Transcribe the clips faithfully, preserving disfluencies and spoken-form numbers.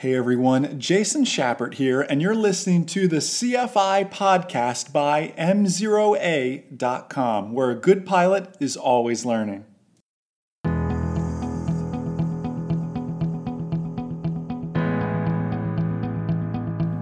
Hey everyone, Jason Schappert here, and you're listening to the C F I podcast by M zero A dot com, where a good pilot is always learning.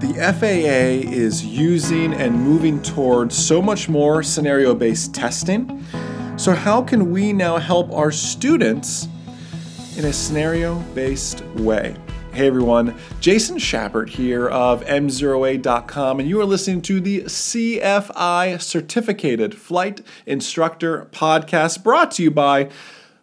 The F A A is using and moving towards so much more scenario-based testing. So how can we now help our students in a scenario-based way? Hey everyone, Jason Schappert here of M zero A dot com, and you are listening to the C F I Certificated Flight Instructor Podcast, brought to you by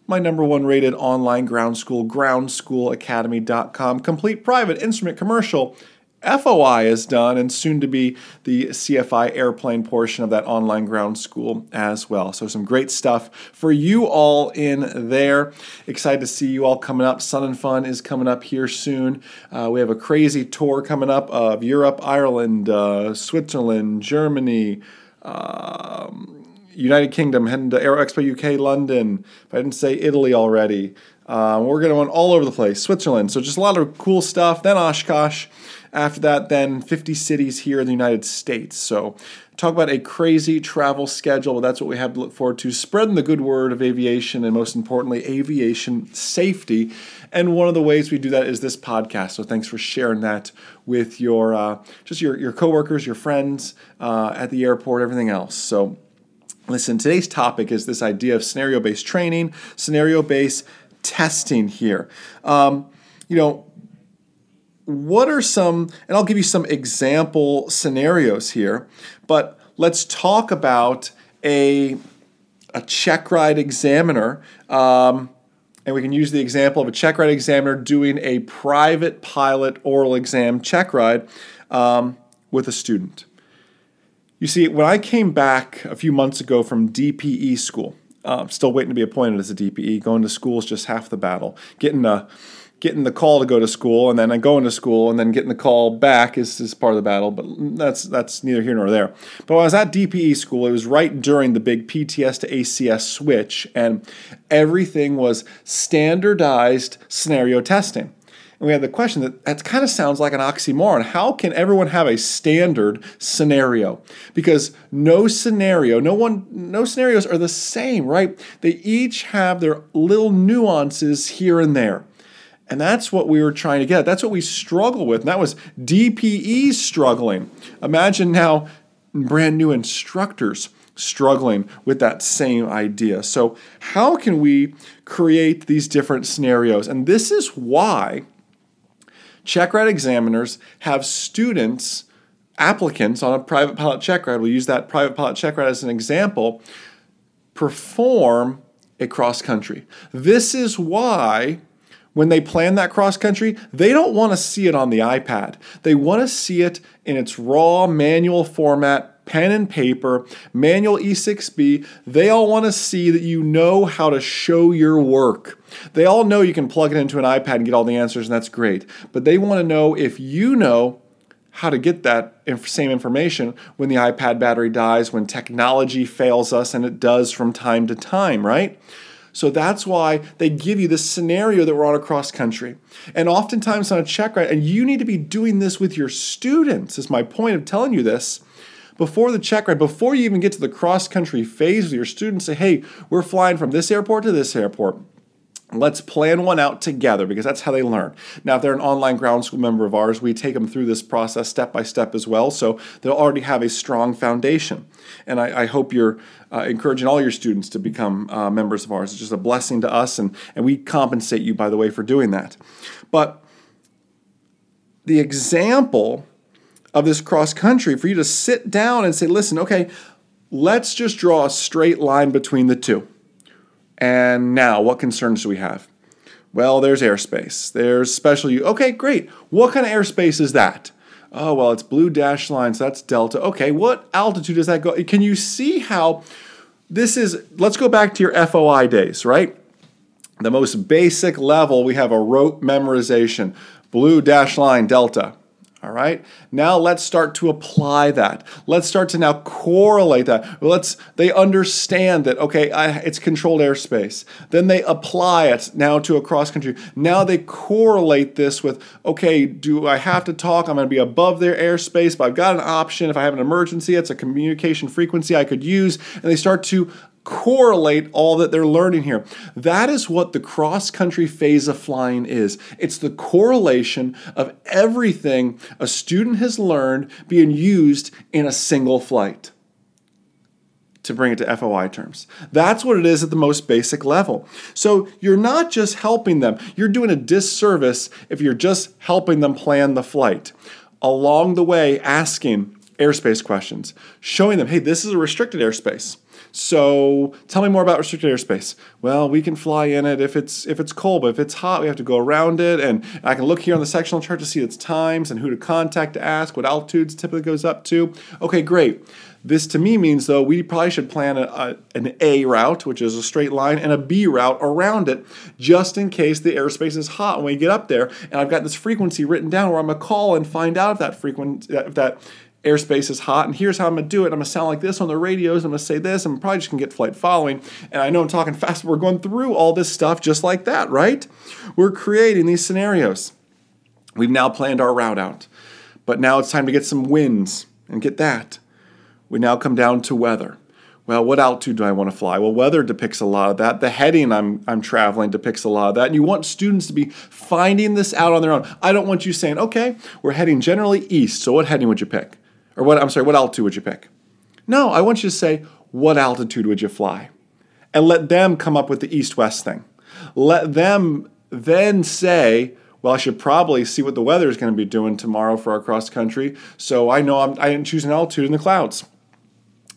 my number one rated online ground school, ground school academy dot com, complete private instrument commercial. F O I is done, and soon to be the C F I airplane portion of that online ground school as well. So some great stuff for you all in there. Excited to see you all coming up. Sun and Fun is coming up here soon. Uh, we have a crazy tour coming up of Europe, Ireland, uh, Switzerland, Germany, um, United Kingdom, heading to Aero Expo U K, London. If I didn't say Italy already. Um, we're going to go all over the place. Switzerland. So just a lot of cool stuff. Then Oshkosh. After that, then fifty cities here in the United States. So talk about a crazy travel schedule. But that's what we have to look forward to. Spreading the good word of aviation, and most importantly, aviation safety. And one of the ways we do that is this podcast. So thanks for sharing that with your uh, just your, your coworkers, your friends uh, at the airport, everything else. So listen, today's topic is this idea of scenario-based training, scenario-based testing here. Um, you know, what are some, and I'll give you some example scenarios here, but let's talk about a, a check ride examiner. Um, and we can use the example of a check ride examiner doing a private pilot oral exam check ride um, with a student. You see, when I came back a few months ago from D P E school, uh, still waiting to be appointed as a D P E, going to school is just half the battle. Getting the, getting the call to go to school, and then going to school, and then getting the call back is, is part of the battle, but that's that's neither here nor there. But when I was at D P E school, it was right during the big P T S to A C S switch, and everything was standardized scenario testing. And we had the question that that kind of sounds like an oxymoron. How can everyone have a standard scenario? Because no scenario, no one, no scenarios are the same, right? They each have their little nuances here and there. And that's what we were trying to get at. That's what we struggle with. And that was D P E struggling. Imagine now brand new instructors struggling with that same idea. So how can we create these different scenarios? And this is why check ride examiners have students, applicants on a private pilot check ride, we'll use that private pilot check ride as an example, perform a cross country. This is why when they plan that cross country, they don't want to see it on the iPad. They want to see it in its raw manual format, pen and paper, manual E six B. They all want to see that you know how to show your work. They all know you can plug it into an iPad and get all the answers, and that's great. But they want to know if you know how to get that same information when the iPad battery dies, when technology fails us, and it does from time to time, right? So that's why they give you this scenario that we're on across country. And oftentimes on a check ride, and you need to be doing this with your students, is my point of telling you this. Before the check ride, before you even get to the cross-country phase with your students, say, hey, we're flying from this airport to this airport. Let's plan one out together, because that's how they learn. Now, if they're an online ground school member of ours, we take them through this process step by step as well, so they'll already have a strong foundation. And I, I hope you're uh, encouraging all your students to become uh, members of ours. It's just a blessing to us, and, and we compensate you, by the way, for doing that. But the example of this cross-country, for you to sit down and say, listen, okay, let's just draw a straight line between the two. And now, what concerns do we have? Well, there's airspace. There's special use. Okay, great. What kind of airspace is that? Oh, well, it's blue dashed lines. So that's delta. Okay, what altitude does that go? Can you see how this is? Let's go back to your F O I days, right? The most basic level, we have a rote memorization. Blue dashed line, delta. All right, now let's start to apply that. Let's start to now correlate that. Let's, they understand that, okay, I, it's controlled airspace. Then they apply it now to a cross-country. Now they correlate this with, okay, do I have to talk? I'm going to be above their airspace, but I've got an option. If I have an emergency, it's a communication frequency I could use. And they start to correlate all that they're learning here. That is what the cross-country phase of flying is. It's the correlation of everything a student has learned being used in a single flight, to bring it to F O I terms. That's what it is at the most basic level. So you're not just helping them. You're doing a disservice if you're just helping them plan the flight. Along the way, asking airspace questions, showing them, hey, this is a restricted airspace. So tell me more about restricted airspace. Well, we can fly in it if it's if it's cold, but if it's hot, we have to go around it. And I can look here on the sectional chart to see its times and who to contact to ask, what altitudes typically goes up to. Okay, great. This to me means, though, we probably should plan a, a, an A route, which is a straight line, and a B route around it, just in case the airspace is hot when we get up there. And I've got this frequency written down where I'm going to call and find out if that frequency, if that airspace is hot, and here's how I'm going to do it. I'm going to sound like this on the radios. I'm going to say this. I'm probably just going to get flight following. And I know I'm talking fast, but we're going through all this stuff just like that, right? We're creating these scenarios. We've now planned our route out. But now it's time to get some winds and get that. We now come down to weather. Well, what altitude do I want to fly? Well, weather depicts a lot of that. The heading I'm I'm traveling depicts a lot of that. And you want students to be finding this out on their own. I don't want you saying, okay, we're heading generally east, so what heading would you pick? Or what, I'm sorry, what altitude would you pick? No, I want you to say, what altitude would you fly? And let them come up with the east-west thing. Let them then say, well, I should probably see what the weather is going to be doing tomorrow for our cross-country, so I know I'm, I didn't choose an altitude in the clouds.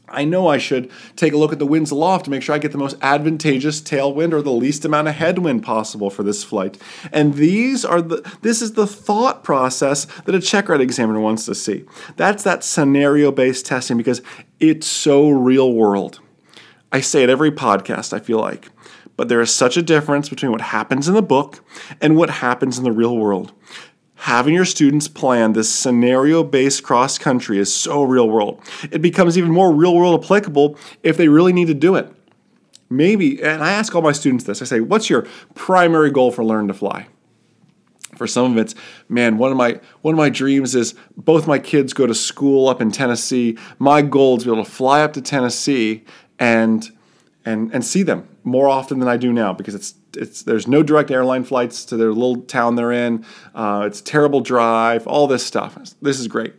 I know I should take a look at the winds aloft to make sure I get the most advantageous tailwind or the least amount of headwind possible for this flight. And these are the this is the thought process that a checkride examiner wants to see. That's that scenario-based testing, because it's so real world. I say it every podcast, I feel like. But there is such a difference between what happens in the book and what happens in the real world. Having your students plan this scenario-based cross-country is so real world. It becomes even more real world applicable if they really need to do it. Maybe, and I ask all my students this, I say, what's your primary goal for Learn to Fly? For some of it's, man, one of my one of my dreams is both my kids go to school up in Tennessee. My goal is to be able to fly up to Tennessee and and and see them more often than I do now, because it's It's, there's no direct airline flights to their little town they're in. Uh, it's a terrible drive, all this stuff. This is great.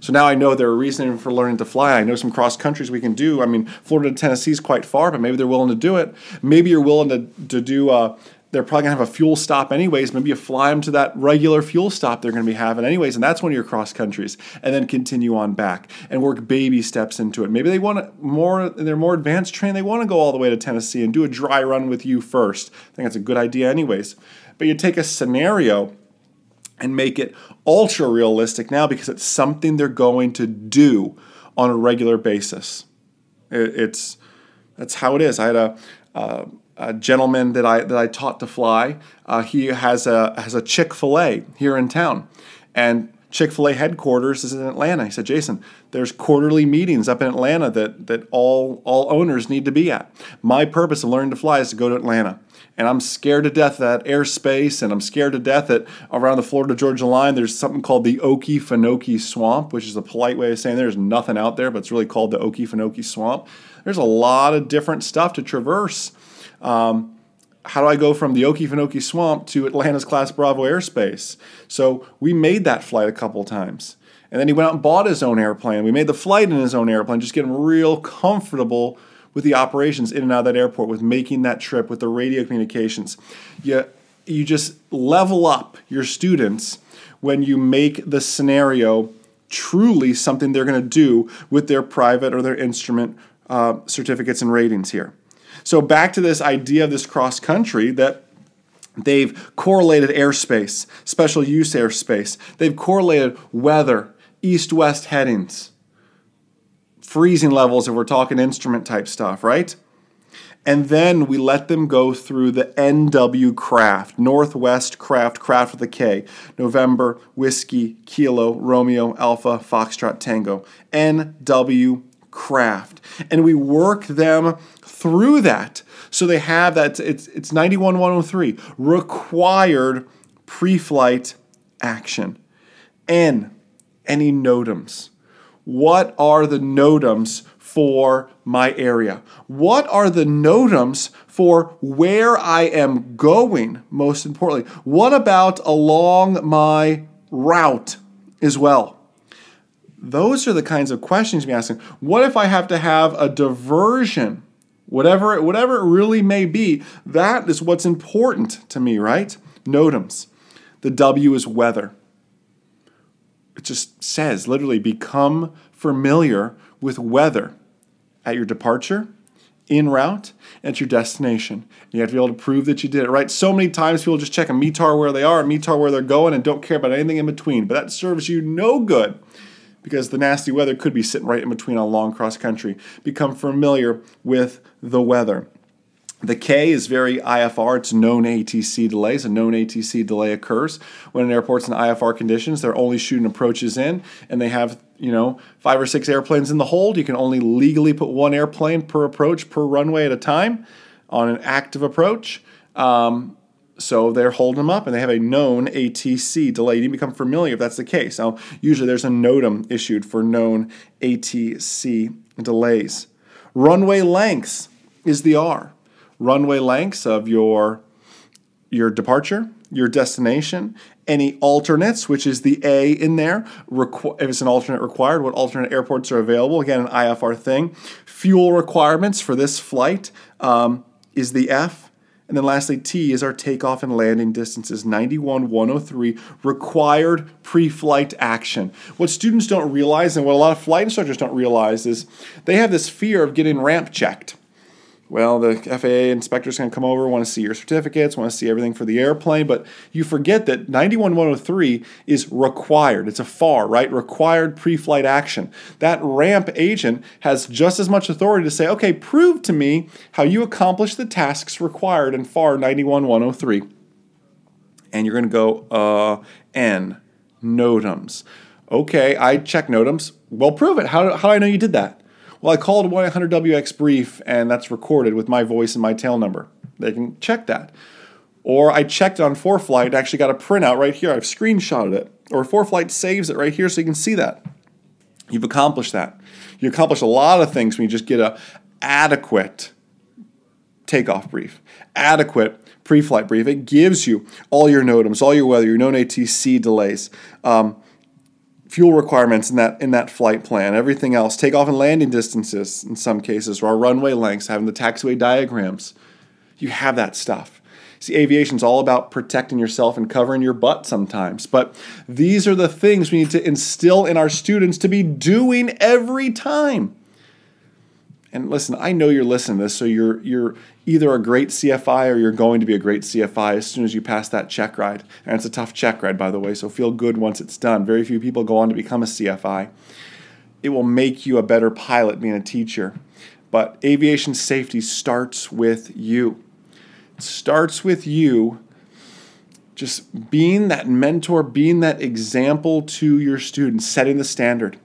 So now I know there are reasons for learning to fly. I know some cross countries we can do. I mean, Florida to Tennessee is quite far, but maybe they're willing to do it. Maybe you're willing to, to do, uh, they're probably going to have a fuel stop anyways. Maybe you fly them to that regular fuel stop they're going to be having anyways, and that's one of your cross countries. And then continue on back and work baby steps into it. Maybe they want more, they're more advanced trained. They want to go all the way to Tennessee and do a dry run with you first. I think that's a good idea anyways. But you take a scenario and make it ultra realistic now, because it's something they're going to do on a regular basis. It, it's, that's how it is. I had a... Uh, A gentleman that I that I taught to fly, uh, he has a has a Chick-fil-A here in town, and Chick-fil-A headquarters is in Atlanta. He said, Jason, there's quarterly meetings up in Atlanta that that all all owners need to be at. My purpose of Learning to Fly is to go to Atlanta, and I'm scared to death of that airspace, and I'm scared to death that around the Florida-Georgia line there's something called the Okefenokee Swamp, which is a polite way of saying there's nothing out there, but it's really called the Okefenokee Swamp. There's a lot of different stuff to traverse. Um, how do I go from the Okefenokee Swamp to Atlanta's Class Bravo airspace? So we made that flight a couple times. And then he went out and bought his own airplane. We made the flight in his own airplane, just getting real comfortable with the operations in and out of that airport, with making that trip, with the radio communications. You, you just level up your students when you make the scenario truly something they're going to do with their private or their instrument uh, certificates and ratings here. So back to this idea of this cross-country, that they've correlated airspace, special use airspace. They've correlated weather, east-west headings, freezing levels if we're talking instrument type stuff, right? And then we let them go through the N W craft, Northwest craft, craft with a K, November, Whiskey, Kilo, Romeo, Alpha, Foxtrot, Tango, N W craft. And we work them through that. So they have that, it's, it's ninety-one one oh three, required pre-flight action. N, any NOTAMs. What are the NOTAMs for my area? What are the NOTAMs for where I am going, most importantly? What about along my route as well? Those are the kinds of questions you're asking. What if I have to have a diversion? Whatever it, whatever it really may be, that is what's important to me, right? NOTAMs. The W is weather. It just says, literally, become familiar with weather at your departure, en route, at your destination. You have to be able to prove that you did it, right? So many times people just check a METAR where they are, a METAR where they're going, and don't care about anything in between. But that serves you no good, because the nasty weather could be sitting right in between on long cross-country. Become familiar with the weather. The K is very I F R. It's known A T C delays. A known A T C delay occurs when an airport's in I F R conditions. They're only shooting approaches in, and they have, you know, five or six airplanes in the hold. You can only legally put one airplane per approach, per runway at a time on an active approach. Um... So they're holding them up, and they have a known A T C delay. You need to become familiar if that's the case. Now, usually there's a NOTAM issued for known A T C delays. Runway lengths is the R. Runway lengths of your, your departure, your destination, any alternates, which is the A in there. Requ- if it's an alternate required, what alternate airports are available? Again, an I F R thing. Fuel requirements for this flight um, is the F. And then lastly, T is our takeoff and landing distances, ninety-one one oh three, required pre-flight action. What students don't realize, and what a lot of flight instructors don't realize, is they have this fear of getting ramp checked. Well, the F A A inspector's going to come over, want to see your certificates, want to see everything for the airplane, but you forget that ninety-one one oh three is required. It's a F A R, right? Required pre-flight action. That ramp agent has just as much authority to say, okay, prove to me how you accomplished the tasks required in F A R ninety-one one oh three. And you're going to go, uh, N, NOTAMs. Okay, I check NOTAMs. Well, prove it. How, how do I know you did that? Well, I called one hundred W X brief, and that's recorded with my voice and my tail number. They can check that. Or I checked on ForeFlight, actually got a printout right here. I've screenshotted it. Or ForeFlight saves it right here so you can see that. You've accomplished that. You accomplish a lot of things when you just get an adequate takeoff brief, adequate pre-flight brief. It gives you all your NOTAMs, all your weather, your known A T C delays, um, fuel requirements in that in that flight plan, everything else, takeoff and landing distances in some cases, or our runway lengths, having the taxiway diagrams. You have that stuff. See, aviation's all about protecting yourself and covering your butt sometimes, but these are the things we need to instill in our students to be doing every time. And listen, I know you're listening to this, so you're you're either a great C F I or you're going to be a great C F I as soon as you pass that check ride. And it's a tough check ride, by the way, so feel good once it's done. Very few people go on to become a C F I. It will make you a better pilot being a teacher. But aviation safety starts with you. It starts with you just being that mentor, being that example to your students, setting the standard.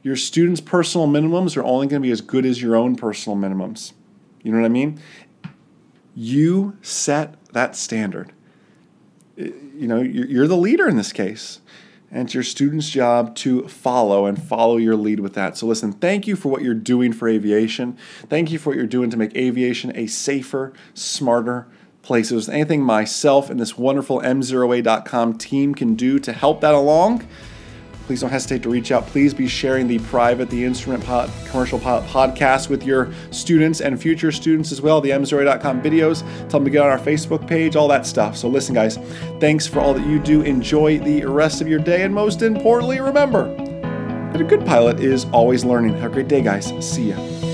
Your students' personal minimums are only going to be as good as your own personal minimums. You know what I mean? You set that standard. You know, you're the leader in this case. And it's your students' job to follow and follow your lead with that. So listen, thank you for what you're doing for aviation. Thank you for what you're doing to make aviation a safer, smarter place. If there's anything myself and this wonderful M zero A dot com team can do to help that along, please don't hesitate to reach out. Please be sharing the private, the instrument pod, commercial pilot podcast with your students and future students as well. The M zero A dot com videos. Tell them to get on our Facebook page, all that stuff. So listen, guys, thanks for all that you do. Enjoy the rest of your day. And most importantly, remember that a good pilot is always learning. Have a great day, guys. See ya.